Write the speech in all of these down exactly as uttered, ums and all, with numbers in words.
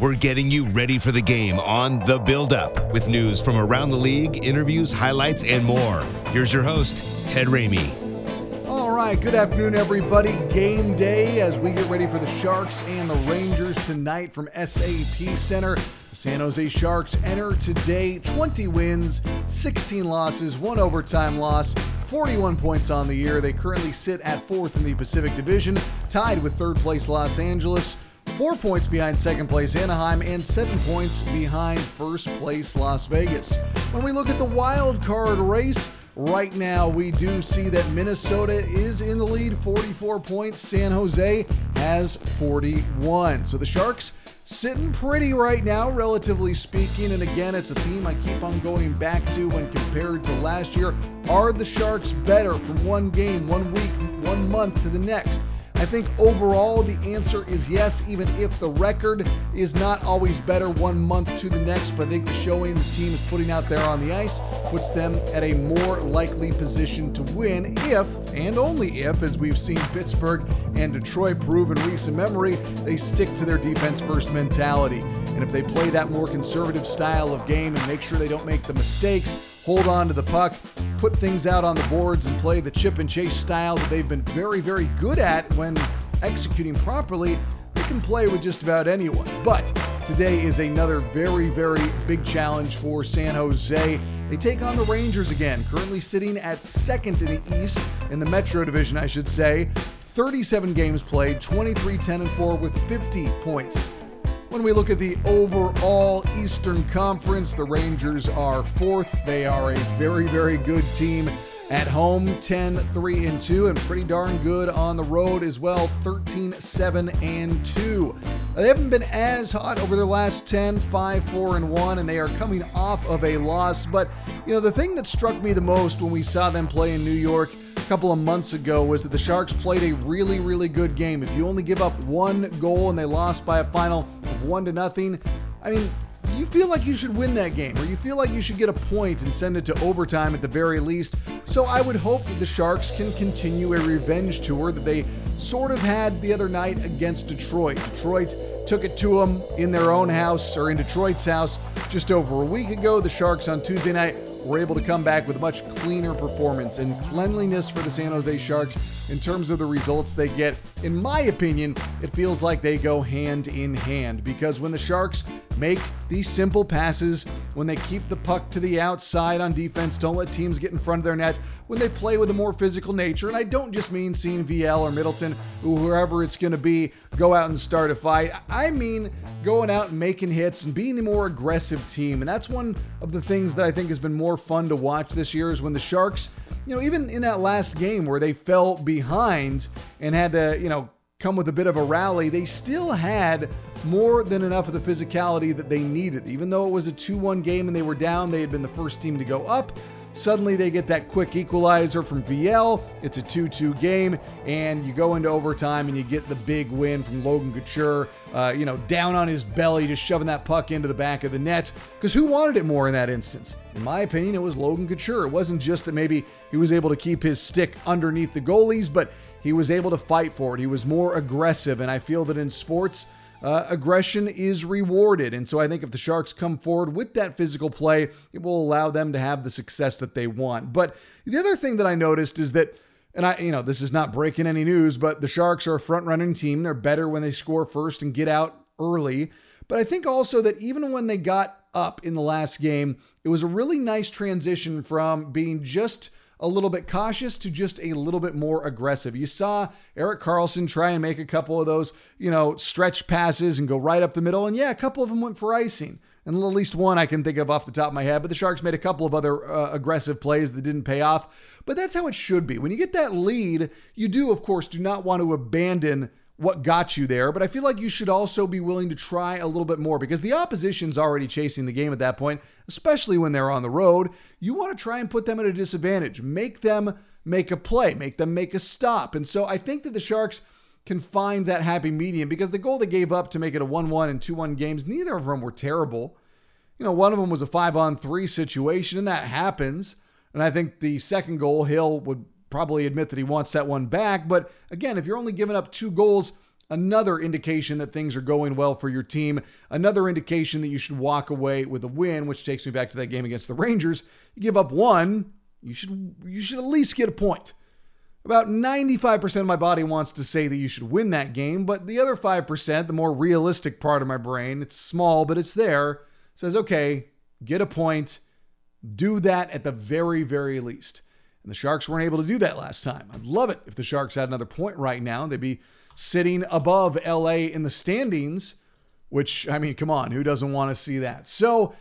We're getting you ready for the game on The Build-Up with news from around the league, interviews, highlights, and more. Here's your host, Ted Ramey. All right, good afternoon, everybody. Game day as we get ready for the Sharks and the Rangers tonight from S A P Center. The San Jose Sharks enter today twenty wins, sixteen losses, one overtime loss, forty-one points on the year. They currently sit at fourth in the Pacific Division, tied with third place Los Angeles, four points behind second place Anaheim, and seven points behind first place Las Vegas. When we look at the wild card race, right now, we do see that Minnesota is in the lead, forty-four points. San Jose has forty-one. So the Sharks sitting pretty right now, relatively speaking. And again, it's a theme I keep on going back to when compared to last year. Are the Sharks better from one game, one week, one month to the next? I think overall the answer is yes, even if the record is not always better one month to the next, but I think the showing the team is putting out there on the ice puts them at a more likely position to win if, and only if, as we've seen Pittsburgh and Detroit prove in recent memory, they stick to their defense-first mentality. And if they play that more conservative style of game and make sure they don't make the mistakes, hold on to the puck, put things out on the boards, and play the chip and chase style that they've been very, very good at when executing properly, they can play with just about anyone. But today is another very, very big challenge for San Jose. They take on the Rangers again, currently sitting at second in the East, in the Metro Division, I should say. thirty-seven games played, twenty-three, ten, and four with fifty points. When we look at the overall Eastern Conference, the Rangers are fourth. They are a very, very good team at home, ten, three, and two, and pretty darn good on the road as well, thirteen, seven, and two. They haven't been as hot over their last ten, five, four, and one, and they are coming off of a loss. But, you know, the thing that struck me the most when we saw them play in New York couple of months ago was that the Sharks played a really, really good game. If you only give up one goal and they lost by a final of one to nothing, I mean, you feel like you should win that game, or you feel like you should get a point and send it to overtime at the very least. So I would hope that the Sharks can continue a revenge tour that they sort of had the other night against Detroit. Detroit took it to them in their own house, or in Detroit's house, just over a week ago. The Sharks on Tuesday night were able to come back with a much cleaner performance, and cleanliness for the San Jose Sharks in terms of the results they get. In my opinion, it feels like they go hand in hand, because when the Sharks make these simple passes, when they keep the puck to the outside on defense, don't let teams get in front of their net, when they play with a more physical nature, and I don't just mean seeing V L or Middleton or whoever it's going to be go out and start a fight. I mean going out and making hits and being the more aggressive team. And that's one of the things that I think has been more fun to watch this year, is when the Sharks, you know, even in that last game where they fell behind and had to, you know, come with a bit of a rally, they still had more than enough of the physicality that they needed. Even though it was a two one game and they were down, they had been the first team to go up. Suddenly they get that quick equalizer from V L. It's a two two game, and you go into overtime and you get the big win from Logan Couture, uh, you know, down on his belly, just shoving that puck into the back of the net, because who wanted it more in that instance? In my opinion, it was Logan Couture. It wasn't just that maybe he was able to keep his stick underneath the goalies, but he was able to fight for it. He was more aggressive, and I feel that in sports, Uh, aggression is rewarded. And so I think if the Sharks come forward with that physical play, it will allow them to have the success that they want. But the other thing that I noticed is that, and I, you know, this is not breaking any news, but the Sharks are a front-running team. They're better when they score first and get out early. But I think also that even when they got up in the last game, it was a really nice transition from being just a little bit cautious to just a little bit more aggressive. You saw Erik Karlsson try and make a couple of those, you know, stretch passes and go right up the middle. And yeah, a couple of them went for icing. And at least one I can think of off the top of my head. But the Sharks made a couple of other uh, aggressive plays that didn't pay off. But that's how it should be. When you get that lead, you do, of course, do not want to abandon what got you there, but I feel like you should also be willing to try a little bit more because the opposition's already chasing the game at that point, especially when they're on the road. You want to try and put them at a disadvantage, make them make a play, make them make a stop. And so I think that the Sharks can find that happy medium because the goal they gave up to make it a one one and two one games, neither of them were terrible. You know, one of them was a five on three situation, and that happens. And I think the second goal, Hill would probably admit that he wants that one back. But again, if you're only giving up two goals, another indication that things are going well for your team, another indication that you should walk away with a win, which takes me back to that game against the Rangers. You give up one, you should, you should at least get a point. About ninety-five percent of my body wants to say that you should win that game, but the other five percent, the more realistic part of my brain, it's small, but it's there, says, okay, get a point, do that at the very, very least. And the Sharks weren't able to do that last time. I'd love it if the Sharks had another point right now. They'd be sitting above L A in the standings, which, I mean, come on, who doesn't want to see that? So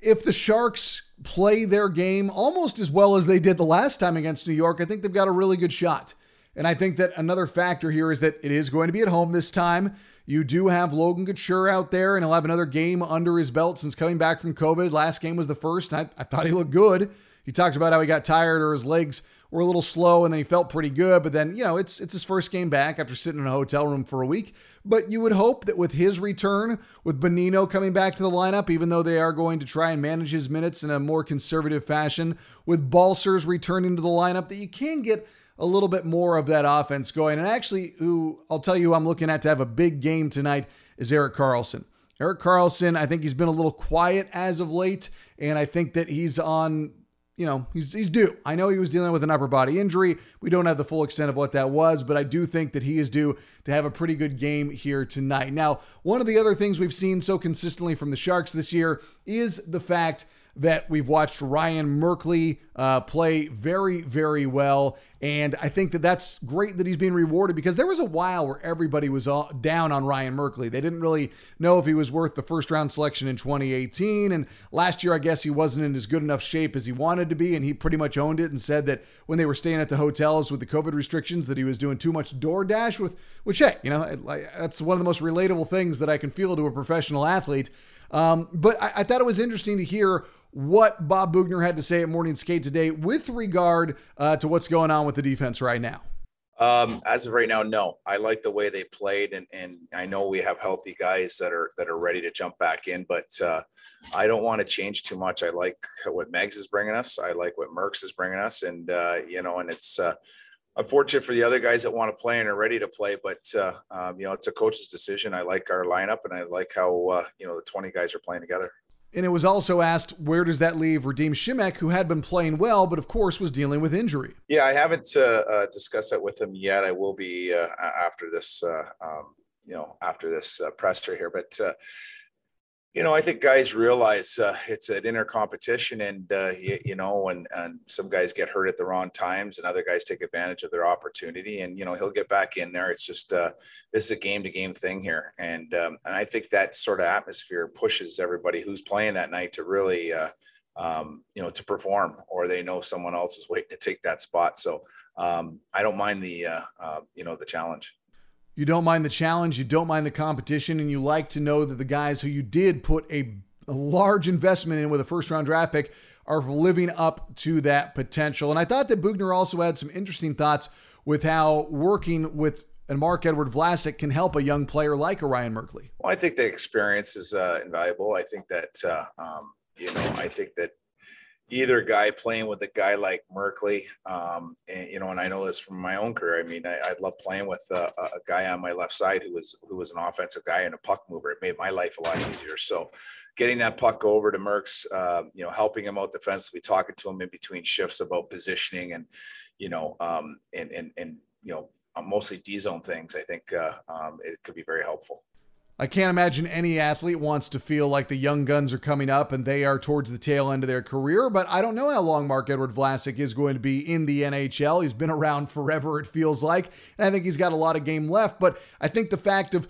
if the Sharks play their game almost as well as they did the last time against New York, I think they've got a really good shot. And I think that another factor here is that it is going to be at home this time. You do have Logan Couture out there, and he'll have another game under his belt since coming back from COVID. Last game was the first, and I, I thought he looked good. He talked about how he got tired or his legs were a little slow and then he felt pretty good. But then, you know, it's it's his first game back after sitting in a hotel room for a week. But you would hope that with his return, with Bonino coming back to the lineup, even though they are going to try and manage his minutes in a more conservative fashion, with Balcers returning to the lineup, that you can get a little bit more of that offense going. And actually, who I'll tell you I'm looking at to have a big game tonight is Erik Karlsson. Erik Karlsson, I think he's been a little quiet as of late, and I think that he's on... You know, he's he's due. I know he was dealing with an upper body injury. We don't have the full extent of what that was, but I do think that he is due to have a pretty good game here tonight. Now, one of the other things we've seen so consistently from the Sharks this year is the fact that we've watched Ryan Merkley uh, play very, very well. And I think that that's great that he's being rewarded because there was a while where everybody was all down on Ryan Merkley. They didn't really know if he was worth the first round selection in twenty eighteen. And last year, I guess he wasn't in as good enough shape as he wanted to be. And he pretty much owned it and said that when they were staying at the hotels with the COVID restrictions, that he was doing too much DoorDash with, which, hey, you know, that's one of the most relatable things that I can feel to a professional athlete. Um, but I, I thought it was interesting to hear what Bob Boughner had to say at Morning Skate today with regard uh, to what's going on with the defense right now. Um, as of right now, no. I like the way they played, and, and I know we have healthy guys that are that are ready to jump back in, but uh, I don't want to change too much. I like what Megs is bringing us. I like what Merckx is bringing us, and uh, you know, and it's uh, unfortunate for the other guys that want to play and are ready to play, but uh, um, you know, it's a coach's decision. I like our lineup, and I like how uh, you know the twenty guys are playing together. And it was also asked, where does that leave Radim Šimek, who had been playing well, but of course was dealing with injury? Yeah, I haven't uh, uh, discussed that with him yet. I will be uh, after this, uh, um, you know, after this uh, presser here. But, uh, you know, I think guys realize uh, it's an inner competition and, uh, you, you know, and, and some guys get hurt at the wrong times and other guys take advantage of their opportunity. And, you know, he'll get back in there. It's just uh, this is a game to game thing here. And um, and I think that sort of atmosphere pushes everybody who's playing that night to really, uh, um, you know, to perform, or they know someone else is waiting to take that spot. So um, I don't mind the, uh, uh, you know, the challenge. You don't mind the challenge, you don't mind the competition, and you like to know that the guys who you did put a, a large investment in with a first-round draft pick are living up to that potential. And I thought that Boughner also had some interesting thoughts with how working with and Marc-Édouard Vlasic can help a young player like a Ryan Merkley. Well, I think the experience is uh, invaluable. I think that, uh, um, you know, I think that either guy playing with a guy like Merkley, um, and, you know, and I know this from my own career. I mean, I, I love playing with a, a guy on my left side who was who was an offensive guy and a puck mover. It made my life a lot easier. So getting that puck over to Merckx, uh, you know, helping him out defensively, talking to him in between shifts about positioning and, you know, um, and, and, and, you know, mostly D-zone things, I think uh, um, it could be very helpful. I can't imagine any athlete wants to feel like the young guns are coming up and they are towards the tail end of their career, but I don't know how long Marc-Édouard Vlasic is going to be in the N H L. He's been around forever, it feels like, and I think he's got a lot of game left, but I think the fact of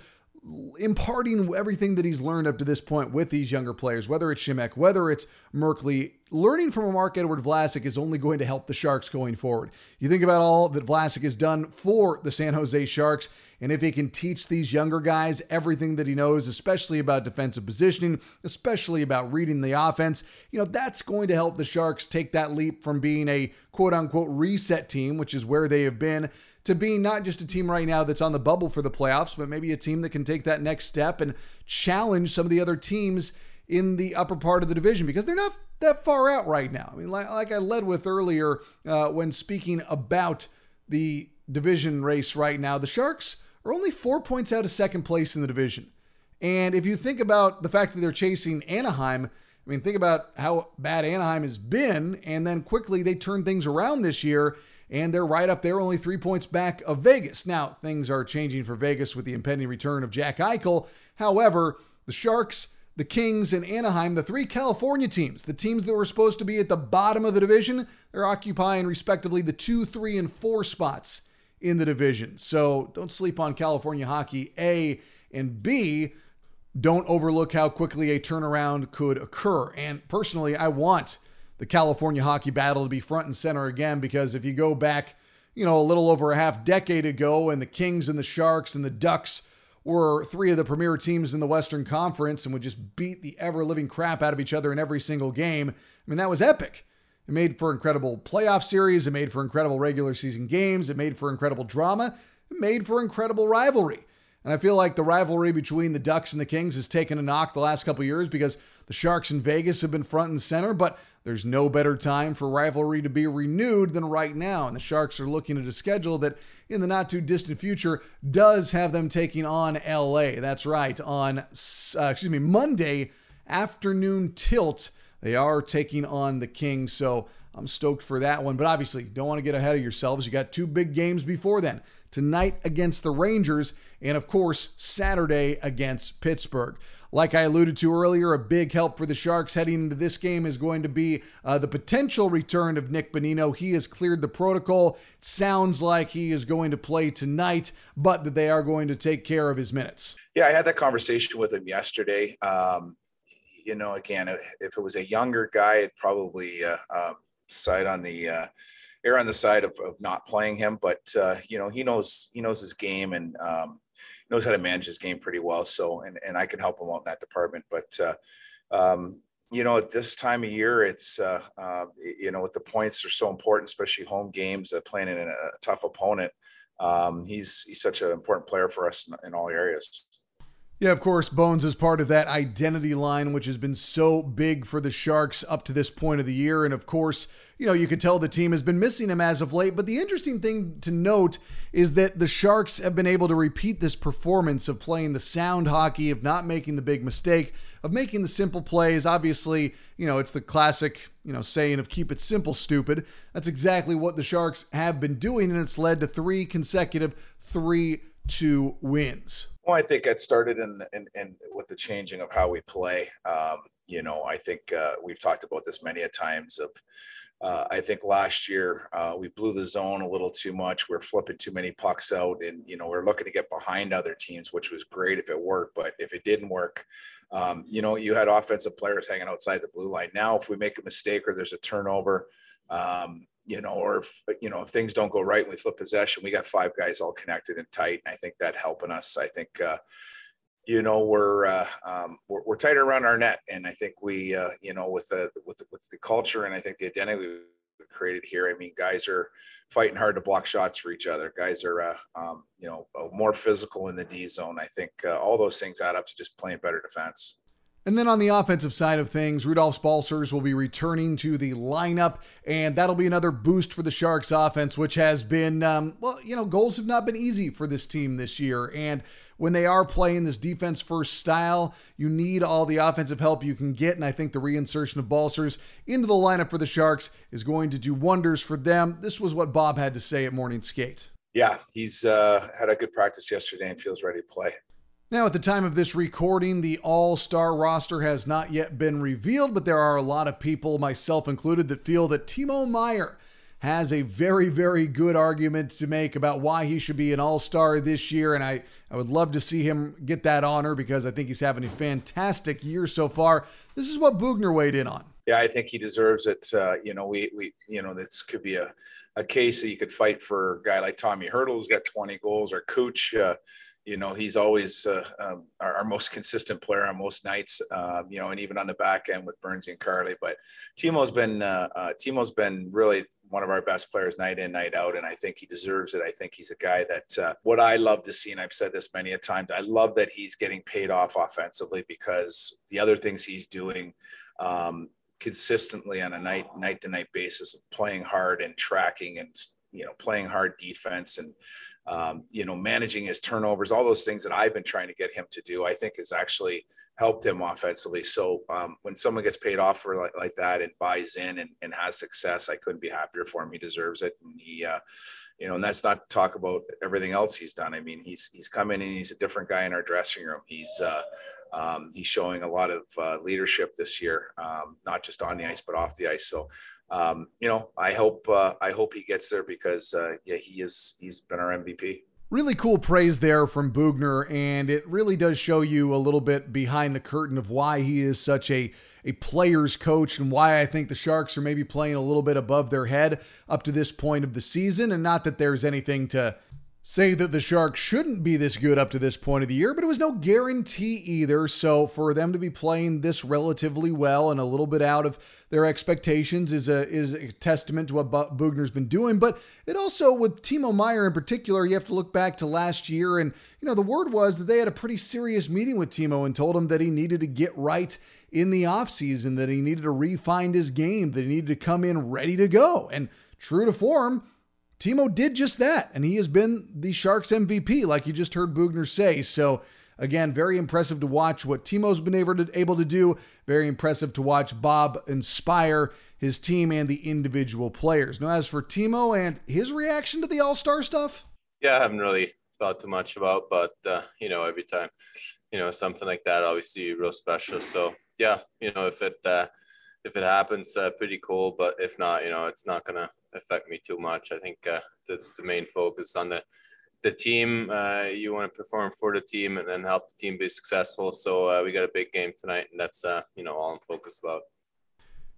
imparting everything that he's learned up to this point with these younger players, whether it's Šimek, whether it's Merkley, learning from a Marc-Édouard Vlasic is only going to help the Sharks going forward. You think about all that Vlasic has done for the San Jose Sharks, And if he can teach these younger guys everything that he knows, especially about defensive positioning, especially about reading the offense, you know, that's going to help the Sharks take that leap from being a quote-unquote reset team, which is where they have been, to being not just a team right now that's on the bubble for the playoffs, but maybe a team that can take that next step and challenge some of the other teams in the upper part of the division, because they're not that far out right now. I mean, like, like I led with earlier uh, when speaking about the division race right now, the Sharks are only four points out of second place in the division. And if you think about the fact that they're chasing Anaheim, I mean, think about how bad Anaheim has been, and then quickly they turn things around this year, and they're right up there, only three points back of Vegas. Now, things are changing for Vegas with the impending return of Jack Eichel. However, the Sharks, the Kings, and Anaheim, the three California teams, the teams that were supposed to be at the bottom of the division, they're occupying respectively the two, three, and four spots in the division. So don't sleep on California hockey, A, and B, don't overlook how quickly a turnaround could occur. And personally, I want the California hockey battle to be front and center again, because if you go back, you know, a little over a half decade ago, and the Kings and the Sharks and the Ducks were three of the premier teams in the Western Conference and would just beat the ever-living crap out of each other in every single game. I mean, that was epic. It made for incredible playoff series. It made for incredible regular season games. It made for incredible drama. It made for incredible rivalry. And I feel like the rivalry between the Ducks and the Kings has taken a knock the last couple of years because the Sharks and Vegas have been front and center, but there's no better time for rivalry to be renewed than right now. And the Sharks are looking at a schedule that in the not too distant future does have them taking on L A. That's right. On, uh, excuse me, Monday afternoon tilt, they are taking on the Kings. So I'm stoked for that one, but obviously don't want to get ahead of yourselves. You got two big games before then. Tonight against the Rangers, and of course, Saturday against Pittsburgh. Like I alluded to earlier, a big help for the Sharks heading into this game is going to be uh, the potential return of Nick Bonino. He has cleared the protocol. It sounds like he is going to play tonight, but that they are going to take care of his minutes. Yeah, I had that conversation with him yesterday. Um, you know, again, if it was a younger guy, I'd probably uh, uh, side on the uh, err on the side of, of not playing him. But, uh, you know, he knows he knows his game and um, knows how to manage his game pretty well. So, and, and I can help him out in that department, but, uh, um, you know, at this time of year, it's, uh, uh, you know, with the points are so important, especially home games, uh, playing in a, a tough opponent. Um, he's, he's such an important player for us in, in all areas. Yeah, of course, Bones is part of that identity line, which has been so big for the Sharks up to this point of the year. And of course, you know, you could tell the team has been missing him as of late. But the interesting thing to note is that the Sharks have been able to repeat this performance of playing the sound hockey, of not making the big mistake, of making the simple plays. Obviously, you know, it's the classic, you know, saying of keep it simple, stupid. That's exactly what the Sharks have been doing, and it's led to three consecutive three two wins. Well, I think it started in, in, in with the changing of how we play. Um, you know, I think uh, we've talked about this many a times. Of uh, I think last year uh, we blew the zone a little too much. We're flipping too many pucks out, and you know we're looking to get behind other teams, which was great if it worked. But if it didn't work, um, you know, you had offensive players hanging outside the blue line. Now, if we make a mistake or there's a turnover, um, you know, or if, you know, if things don't go right, we flip possession, we got five guys all connected and tight. And I think that helping us, I think, uh, you know, we're, uh, um, we're, we're tighter around our net. And I think we, uh, you know, with the, with the, with the culture and I think the identity we created here, I mean, guys are fighting hard to block shots for each other. Guys are, uh, um, you know, more physical in the D zone. I think uh, all those things add up to just playing better defense. And then on the offensive side of things, Rudolfs Balcers will be returning to the lineup, and that'll be another boost for the Sharks offense, which has been, um, well, you know, goals have not been easy for this team this year. And when they are playing this defense first style, you need all the offensive help you can get. And I think the reinsertion of Balcers into the lineup for the Sharks is going to do wonders for them. This was what Bob had to say at morning skate. Yeah, he's uh, had a good practice yesterday and feels ready to play. Now, at the time of this recording, the all-star roster has not yet been revealed, but there are a lot of people, myself included, that feel that Timo Meier has a very, very good argument to make about why he should be an all-star this year, and I, I would love to see him get that honor because I think he's having a fantastic year so far. This is what Boughner weighed in on. yeah, I think he deserves it. Uh, you know, we, we, you know, this could be a, a case that you could fight for a guy like Tommy Hertl, who's got twenty goals, or Cooch. Uh, you know, he's always uh, um, our, our most consistent player on most nights, uh, you know, and even on the back end with Burns and Carly. But Timo's been, uh, uh, Timo's been really one of our best players night in, night out. And I think he deserves it. I think he's a guy that uh, what I love to see, and I've said this many a time, I love that he's getting paid off offensively, because the other things he's doing um, consistently on a night, night to night basis of playing hard and tracking and, you know, playing hard defense and, um, you know, managing his turnovers, all those things that I've been trying to get him to do, I think has actually helped him offensively. So um, when someone gets paid off for like, like that and buys in and, and has success, I couldn't be happier for him. He deserves it. And he, uh, you know, and that's not to talk about everything else he's done. I mean, he's, he's come in and he's a different guy in our dressing room. He's, uh, um, he's showing a lot of uh, leadership this year, um, not just on the ice, but off the ice. So, um, you know, I hope, uh, I hope he gets there, because, uh, yeah, he is, he's been our M V P. Really cool praise there from Boughner, and it really does show you a little bit behind the curtain of why he is such a, a player's coach, and why I think the Sharks are maybe playing a little bit above their head up to this point of the season. And not that there's anything to say that the Sharks shouldn't be this good up to this point of the year, but it was no guarantee either. So for them to be playing this relatively well and a little bit out of their expectations is a is a testament to what Boughner's been doing. But it also, with Timo Meier in particular, you have to look back to last year. And, you know, the word was that they had a pretty serious meeting with Timo and told him that he needed to get right in the offseason, that he needed to refine his game, that he needed to come in ready to go. And true to form, Timo did just that, and he has been the Sharks M V P, like you just heard Boughner say. So, again, very impressive to watch what Timo's been able to, able to do. Very impressive to watch Bob inspire his team and the individual players. Now, as for Timo and his reaction to the All-Star stuff? Yeah, I haven't really thought too much about, but, uh, you know, every time, you know, something like that, obviously real special. So, yeah, you know, if it uh, if it happens, uh, pretty cool. But if not, you know, it's not going to affect me too much. I think uh, the, the main focus on the the team, uh, you want to perform for the team and then help the team be successful. So uh, we got a big game tonight, and that's uh, you know, all I'm focused about.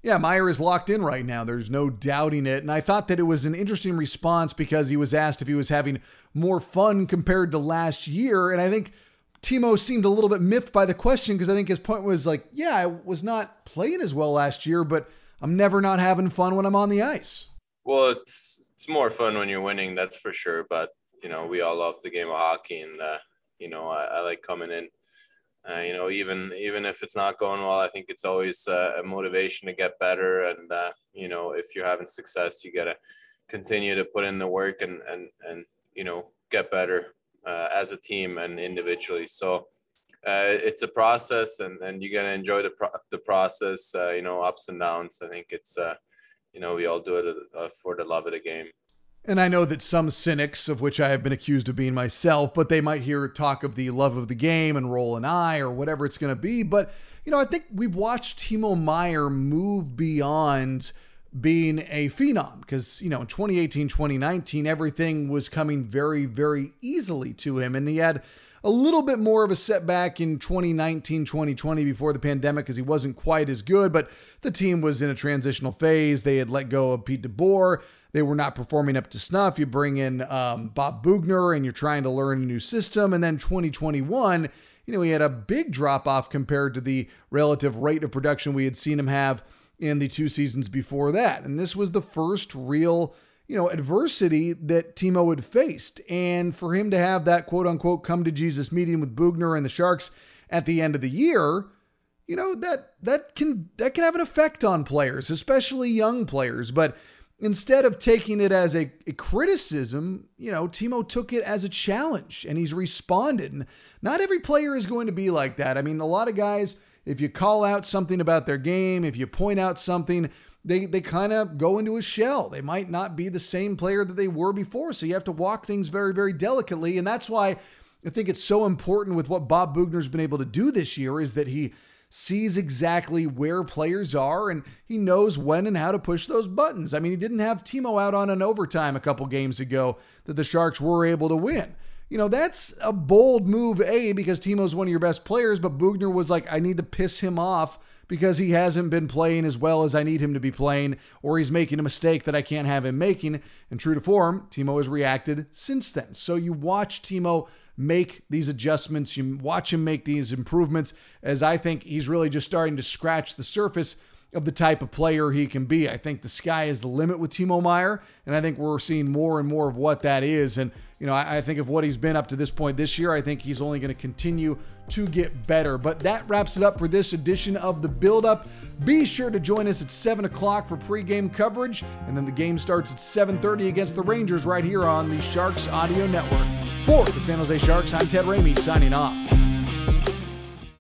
Yeah, Meier is locked in right now. There's no doubting it. And I thought that it was an interesting response, because he was asked if he was having more fun compared to last year. And I think Timo seemed a little bit miffed by the question, because I think his point was like, yeah, I was not playing as well last year, but I'm never not having fun when I'm on the ice. Well, it's it's more fun when you're winning, that's for sure. But, you know, we all love the game of hockey, and, uh, you know, I, I like coming in. Uh, you know, even even if it's not going well, I think it's always uh, a motivation to get better. And, uh, you know, if you're having success, you got to continue to put in the work and, and, and you know, get better uh, as a team and individually. So uh, it's a process, and, and you got to enjoy the, pro- the process, uh, you know, ups and downs. I think it's uh, – you know, we all do it uh, for the love of the game. And I know that some cynics, of which I have been accused of being myself, but they might hear talk of the love of the game and roll an eye or whatever it's going to be. But, you know, I think we've watched Timo Meier move beyond being a phenom, because, you know, in twenty eighteen, twenty nineteen, everything was coming very, very easily to him. And he had a little bit more of a setback in twenty nineteen, twenty twenty before the pandemic, because he wasn't quite as good, but the team was in a transitional phase. They had let go of Pete DeBoer. They were not performing up to snuff. You bring in um, Bob Boughner, and you're trying to learn a new system. And then twenty twenty-one, you know, he had a big drop off compared to the relative rate of production we had seen him have in the two seasons before that. And this was the first real, you know, adversity that Timo had faced. And for him to have that quote unquote come to Jesus meeting with Boughner and the Sharks at the end of the year, you know, that, that can, that can have an effect on players, especially young players. But instead of taking it as a, a criticism, you know, Timo took it as a challenge, and he's responded. And not every player is going to be like that. I mean, a lot of guys, if you call out something about their game, if you point out something, they they kind of go into a shell. They might not be the same player that they were before. So you have to walk things very, very delicately. And that's why I think it's so important with what Bob Boughner's been able to do this year, is that he sees exactly where players are, and he knows when and how to push those buttons. I mean, he didn't have Timo out on an overtime a couple games ago that the Sharks were able to win. You know, that's a bold move, A, because Timo's one of your best players, but Boughner was like, I need to piss him off because he hasn't been playing as well as I need him to be playing, or he's making a mistake that I can't have him making. And true to form, Timo has reacted since then. So you watch Timo make these adjustments. You watch him make these improvements, as I think he's really just starting to scratch the surface of the type of player he can be. I think the sky is the limit with Timo Meier, and I think we're seeing more and more of what that is. And, you know, I, I think of what he's been up to this point this year, I think he's only going to continue to get better. But that wraps it up for this edition of The Build-Up. Be sure to join us at seven o'clock for pregame coverage, and then the game starts at seven thirty against the Rangers right here on the Sharks Audio Network. For the San Jose Sharks, I'm Ted Ramey, signing off.